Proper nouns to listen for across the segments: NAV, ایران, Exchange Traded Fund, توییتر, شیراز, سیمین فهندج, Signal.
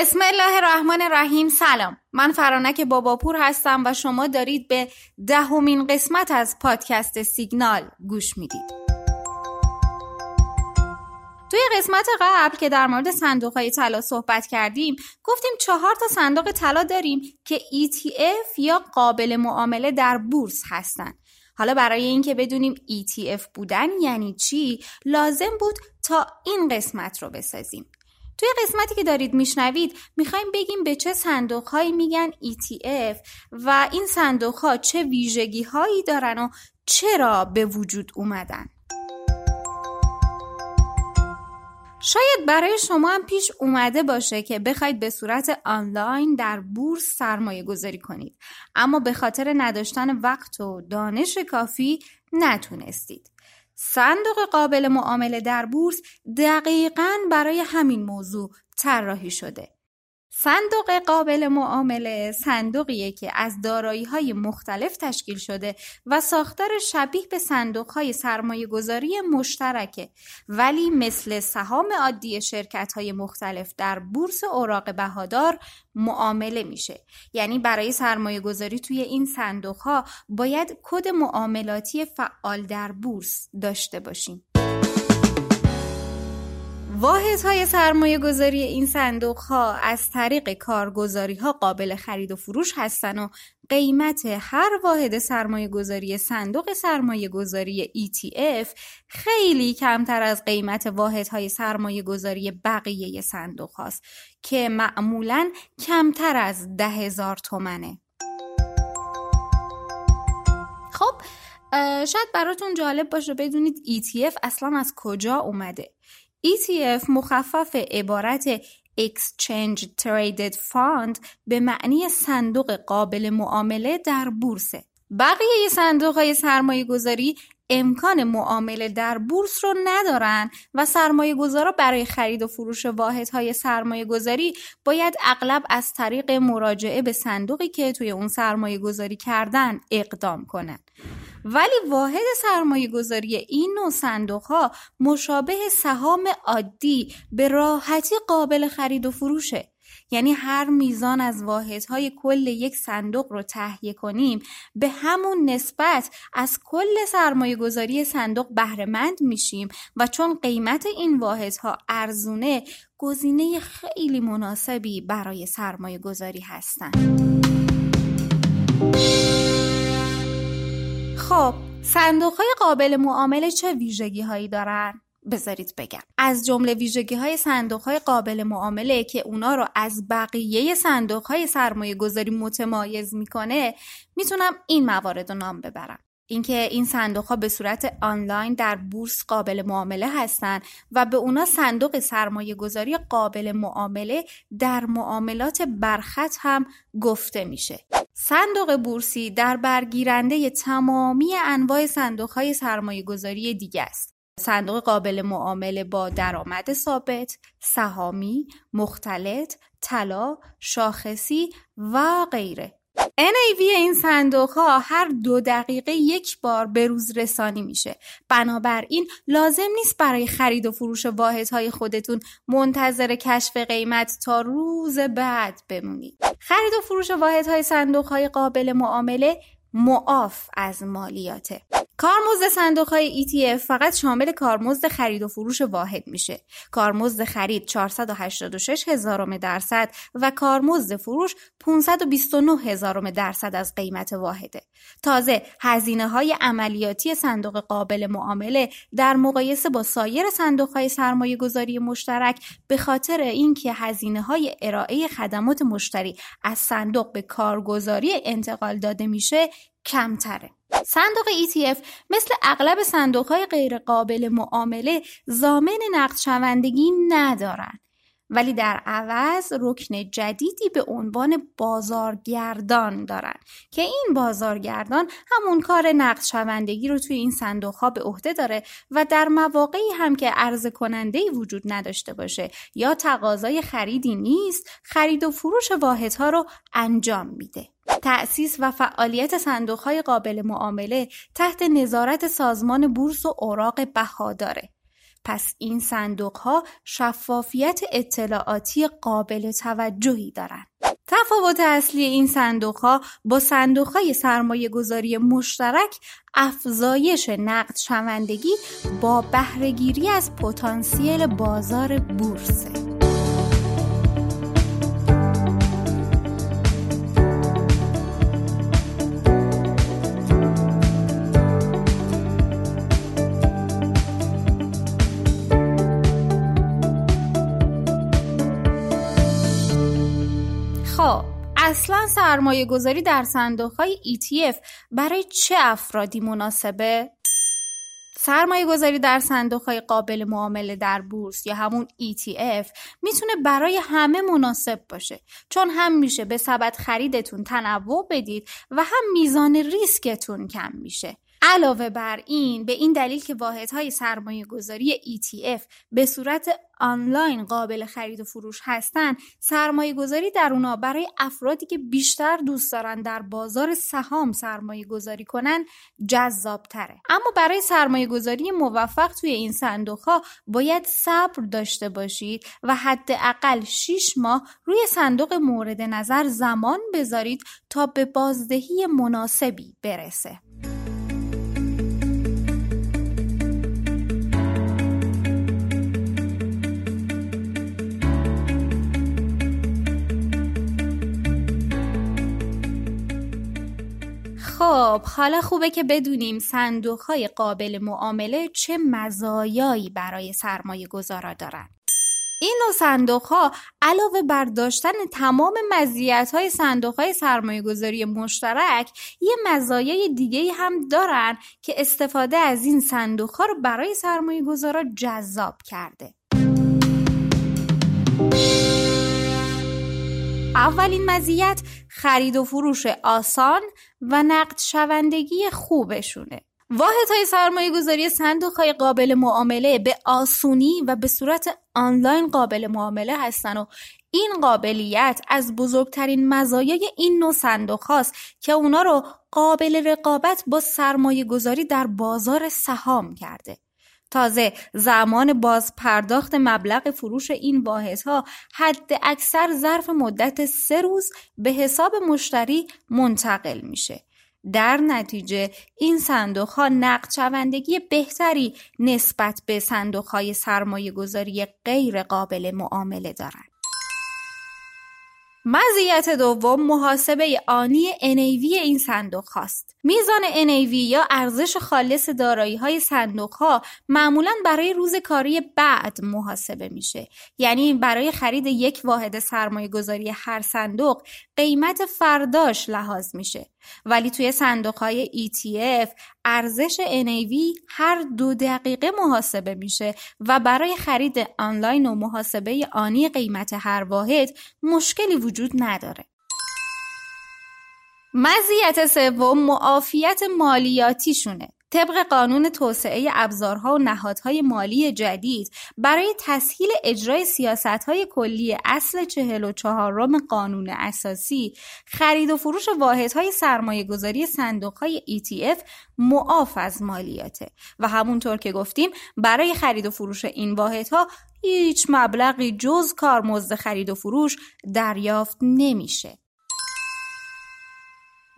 بسم الله الرحمن الرحیم. سلام، من فرانک باباپور هستم و شما دارید به 10مین قسمت از پادکست سیگنال گوش میدید. توی قسمت قبل که در مورد صندوق‌های طلا صحبت کردیم، گفتیم 4 تا صندوق طلا داریم که ETF یا قابل معامله در بورس هستن. حالا برای اینکه بدونیم ETF بودن یعنی چی، لازم بود تا این قسمت رو بسازیم. توی قسمتی که دارید میشنوید میخوایم بگیم به چه صندوق‌هایی میگن ETF و این صندوق‌ها چه ویژگی‌هایی دارن و چرا به وجود اومدن. شاید برای شما هم پیش اومده باشه که بخواید به صورت آنلاین در بورس سرمایه گذاری کنید، اما به خاطر نداشتن وقت و دانش کافی نتونستید. صندوق قابل معامله در بورس دقیقاً برای همین موضوع طراحی شده. صندوق قابل معامله صندوقیه که از دارایی‌های مختلف تشکیل شده و ساختار شبیه به صندوق‌های سرمایه‌گذاری مشترکه، ولی مثل سهام عادی شرکت‌های مختلف در بورس اوراق بهادار معامله میشه. یعنی برای سرمایه‌گذاری توی این صندوق‌ها باید کد معاملاتی فعال در بورس داشته باشیم. واحدهای سرمایه گذاری این صندوق ها از طریق کارگزاری ها قابل خرید و فروش هستن و قیمت هر واحد سرمایه گذاری صندوق سرمایه گذاری ETF خیلی کمتر از قیمت واحدهای سرمایه گذاری بقیه صندوق هاست که معمولاً کمتر از 10,000 تومنه. خب شاید براتون جالب باشه بدونید ETF اصلا از کجا اومده. ETF مخفف عبارت Exchange Traded Fund به معنی صندوق قابل معامله در بورسه. بقیه صندوق‌های سرمایه‌گذاری امکان معامله در بورس رو ندارن و سرمایه‌گذارا برای خرید و فروش واحدهای سرمایه‌گذاری باید اغلب از طریق مراجعه به صندوقی که توی اون سرمایه‌گذاری کردن اقدام کنن. ولی واحد سرمایه گذاری این نوع صندوق ها مشابه سهام عادی به راحتی قابل خرید و فروشه. یعنی هر میزان از واحدهای کل یک صندوق رو تهیه کنیم، به همون نسبت از کل سرمایه گذاری صندوق بهره‌مند میشیم و چون قیمت این واحدها ارزونه، گزینه خیلی مناسبی برای سرمایه گذاری هستن. خب صندوق‌های قابل معامله چه ویژگی‌هایی دارن؟ بذارید بگم. از جمله ویژگی‌های صندوق‌های قابل معامله که اونا رو از بقیه صندوق‌های سرمایه‌گذاری متمایز می‌کنه، میتونم این موارد رو نام ببرم. اینکه این صندوق‌ها به صورت آنلاین در بورس قابل معامله هستن و به اونا صندوق سرمایه‌گذاری قابل معامله در معاملات برخط هم گفته میشه. صندوق بورسی در برگیرنده تمامی انواع صندوق‌های سرمایه‌گذاری دیگه است. صندوق قابل معامله با درآمد ثابت، سهامی، مختلط، طلا، شاخصی و غیره. NAV این صندوق ها هر 2 دقیقه یک بار به روز رسانی میشه. بنابراین لازم نیست برای خرید و فروش واحدهای خودتون منتظر کشف قیمت تا روز بعد بمونید. خرید و فروش واحدهای صندوق های قابل معامله معاف از مالیاته. کارمزد صندوق‌های ETF فقط شامل کارمزد خرید و فروش واحد میشه. کارمزد خرید 486 هزارم درصد و کارمزد فروش 529 هزارم درصد از قیمت واحده. تازه هزینه‌های عملیاتی صندوق قابل معامله در مقایسه با سایر صندوق‌های سرمایه‌گذاری مشترک به خاطر اینکه هزینه‌های ارائه خدمات مشتری از صندوق به کارگزاری انتقال داده میشه کمتره. صندوق ETF مثل اغلب صندوق‌های غیر قابل معامله ضامن نقد شوندگی ندارن، ولی در عوض رکن جدیدی به عنوان بازارگردان دارن که این بازارگردان همون کار نقد شوندگی رو توی این صندوق‌ها به عهده داره و در مواقعی هم که عرضه کننده‌ای وجود نداشته باشه یا تقاضای خریدی نیست، خرید و فروش واحدها رو انجام میده. تأسیس و فعالیت صندوق‌های قابل معامله تحت نظارت سازمان بورس و اوراق بهاداره. پس این صندوق‌ها شفافیت اطلاعاتی قابل توجهی دارند. تفاوت اصلی این صندوق‌ها با صندوق‌های سرمایه‌گذاری مشترک افزایش نقد شوندگی با بهره‌گیری از پتانسیل بازار بورسه. اصلا سرمایه گذاری در صندوق‌های ETF برای چه افرادی مناسبه؟ سرمایه گذاری در صندوق‌های قابل معامله در بورس یا همون ETF میتونه برای همه مناسب باشه، چون هم میشه به سبد خریدتون تنوع بدید و هم میزان ریسکتون کم میشه. علاوه بر این، به این دلیل که واحدهای سرمایه گذاری ETF به صورت آنلاین قابل خرید و فروش هستن، سرمایه گذاری در اونا برای افرادی که بیشتر دوست دارن در بازار سهام سرمایه گذاری کنن جذاب تره. اما برای سرمایه گذاری موفق توی این صندوق ها باید صبر داشته باشید و حداقل 6 ماه روی صندوق مورد نظر زمان بذارید تا به بازدهی مناسبی برسه. خب، حالا خوبه که بدونیم صندوق‌های قابل معامله چه مزایایی برای سرمایه گذارا دارن. این نوع صندوق‌ها علاوه بر داشتن تمام مزیت‌های صندوق‌های سرمایه‌گذاری مشترک، یه مزایای دیگه‌ای هم دارن که استفاده از این صندوق‌ها رو برای سرمایه گذارا جذاب کرده. اولین مزیت خرید و فروش آسان و نقد شوندگی خوبشونه. واحدهای سرمایه گذاری صندوق‌های قابل معامله به آسونی و به صورت آنلاین قابل معامله هستن و این قابلیت از بزرگترین مزایای این نوع صندوق هاست که اونا رو قابل رقابت با سرمایه گذاری در بازار سهام کرده. تازه زمان باز پرداخت مبلغ فروش این واحدها حد اکثر ظرف مدت 3 روز به حساب مشتری منتقل میشه. در نتیجه این صندوق‌ها نقد شوندگی بهتری نسبت به صندوق‌های سرمایه‌گذاری غیر قابل معامله دارند. مزیت دوم محاسبه آنی NAV این صندوق هاست. میزان NAV یا ارزش خالص دارایی‌های صندوق ها معمولاً برای روز کاری بعد محاسبه میشه. یعنی برای خرید یک واحد سرمایه گذاری هر صندوق قیمت فرداش لحاظ میشه. ولی توی صندوق های ETF ارزش NAV هر 2 دقیقه محاسبه میشه و برای خرید آنلاین و محاسبه آنی قیمت هر واحد مشکلی وجود نداره. مزیت سوم معافیت مالیاتیشونه. طبق قانون توسعه ابزارها و نهادهای مالی جدید برای تسهیل اجرای سیاستهای کلی اصل 44 قانون اساسی، خرید و فروش واحدهای سرمایه‌گذاری صندوق‌های ETF معاف از مالیاته و همونطور که گفتیم برای خرید و فروش این واحدها هیچ مبلغی جز کارمزد خرید و فروش دریافت نمیشه.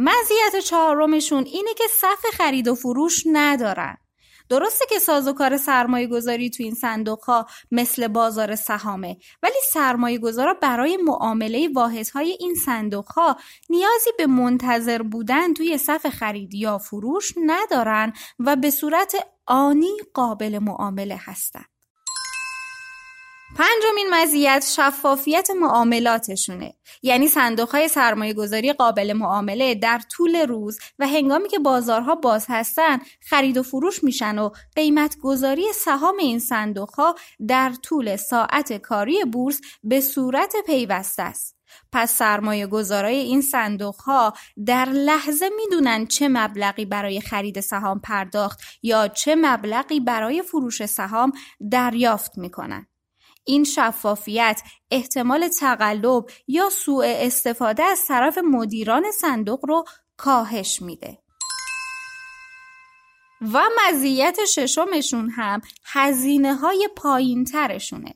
مزیت 4مشون اینه که صف خرید و فروش ندارن. درسته که سازوکار سرمایه گذاری تو این صندوق ها مثل بازار سهامه، ولی سرمایه گذارا برای معامله واحدهای این صندوق ها نیازی به منتظر بودن توی صف خرید یا فروش ندارن و به صورت آنی قابل معامله هستن. 5مین مزیت شفافیت معاملاتشونه. یعنی صندوق‌های سرمایه‌گذاری قابل معامله در طول روز و هنگامی که بازارها باز هستن خرید و فروش میشن و قیمت‌گذاری سهام این صندوق‌ها در طول ساعت کاری بورس به صورت پیوسته است. پس سرمایه‌گذارای این صندوق‌ها در لحظه میدونن چه مبلغی برای خرید سهام پرداخت یا چه مبلغی برای فروش سهام دریافت میکنن. این شفافیت احتمال تقلب یا سوء استفاده از طرف مدیران صندوق رو کاهش میده. و مزیت ششمشون هم هزینه‌های پایین‌ترشونه.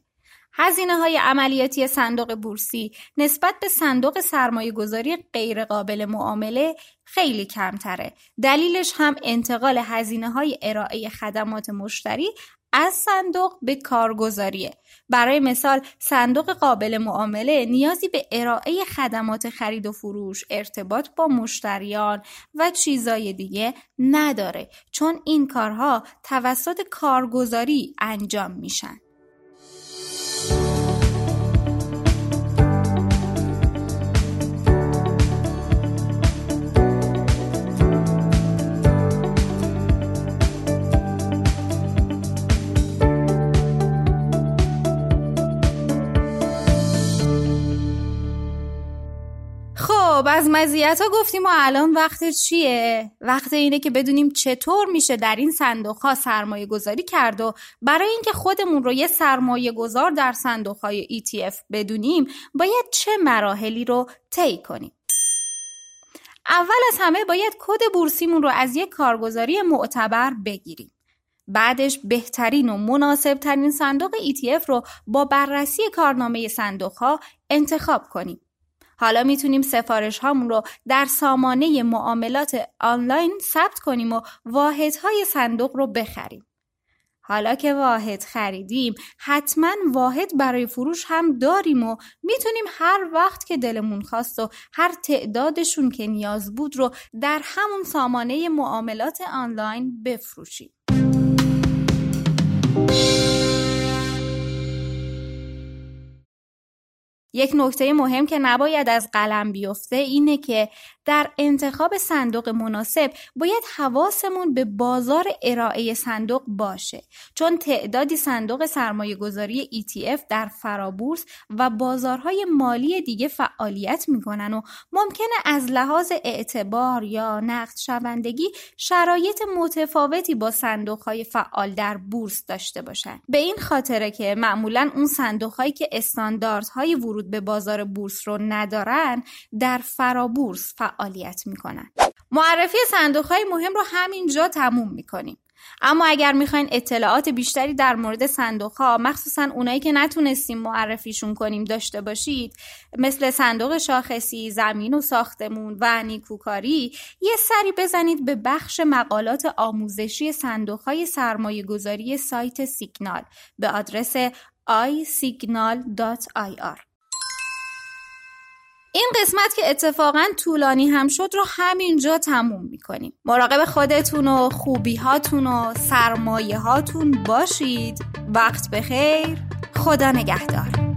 هزینه‌های عملیاتی صندوق بورسی نسبت به صندوق سرمایه‌گذاری غیر قابل معامله خیلی کمتره. دلیلش هم انتقال هزینه‌های ارائه خدمات مشتری از صندوق به کارگزاریه. برای مثال صندوق قابل معامله نیازی به ارائه خدمات خرید و فروش، ارتباط با مشتریان و چیزای دیگه نداره، چون این کارها توسط کارگزاری انجام میشن. خب از مزیت‌ها گفتیم و الان وقت چیه؟ وقت اینه که بدونیم چطور میشه در این صندوق‌ها سرمایه گذاری کرد و برای اینکه خودمون رو یه سرمایه گذار در صندوق‌های ETF بدونیم باید چه مراحلی رو طی کنیم. اول از همه باید کد بورسیمون رو از یک کارگزاری معتبر بگیریم. بعدش بهترین و مناسبترین صندوق ETF رو با بررسی کارنامه صندوق‌ها انتخاب کنیم. حالا میتونیم سفارش هامون رو در سامانه معاملات آنلاین ثبت کنیم و واحدهای صندوق رو بخریم. حالا که واحد خریدیم حتما واحد برای فروش هم داریم و میتونیم هر وقت که دلمون خواست و هر تعدادشون که نیاز بود رو در همون سامانه معاملات آنلاین بفروشیم. یک نکته مهم که نباید از قلم بیفته اینه که در انتخاب صندوق مناسب باید حواسمون به بازار ارائه صندوق باشه، چون تعدادی صندوق سرمایه گذاری ETF در فرابورس و بازارهای مالی دیگه فعالیت میکنن و ممکنه از لحاظ اعتبار یا نقد شوندگی شرایط متفاوتی با صندوقهای فعال در بورس داشته باشن. به این خاطره که معمولا اون صندوقهایی که استانداردهای ورود به بازار بورس رو ندارن در فرابورس فعالیت میکنن. معرفی صندوقهای مهم رو همینجا تموم میکنیم. اما اگر میخواین اطلاعات بیشتری در مورد صندوقها، مخصوصا اونایی که نتونستیم معرفیشون کنیم داشته باشید، مثل صندوق شاخصی، زمین و ساختمون و نیکوکاری، یه سری بزنید به بخش مقالات آموزشی صندوقهای سرمایه گذاری سایت سیگنال به آدرس isignal.ir. این قسمت که اتفاقاً طولانی هم شد رو همینجا تموم میکنیم. مراقب خودتون و خوبی هاتون و سرمایه هاتون باشید. وقت بخیر. خدا نگهدار.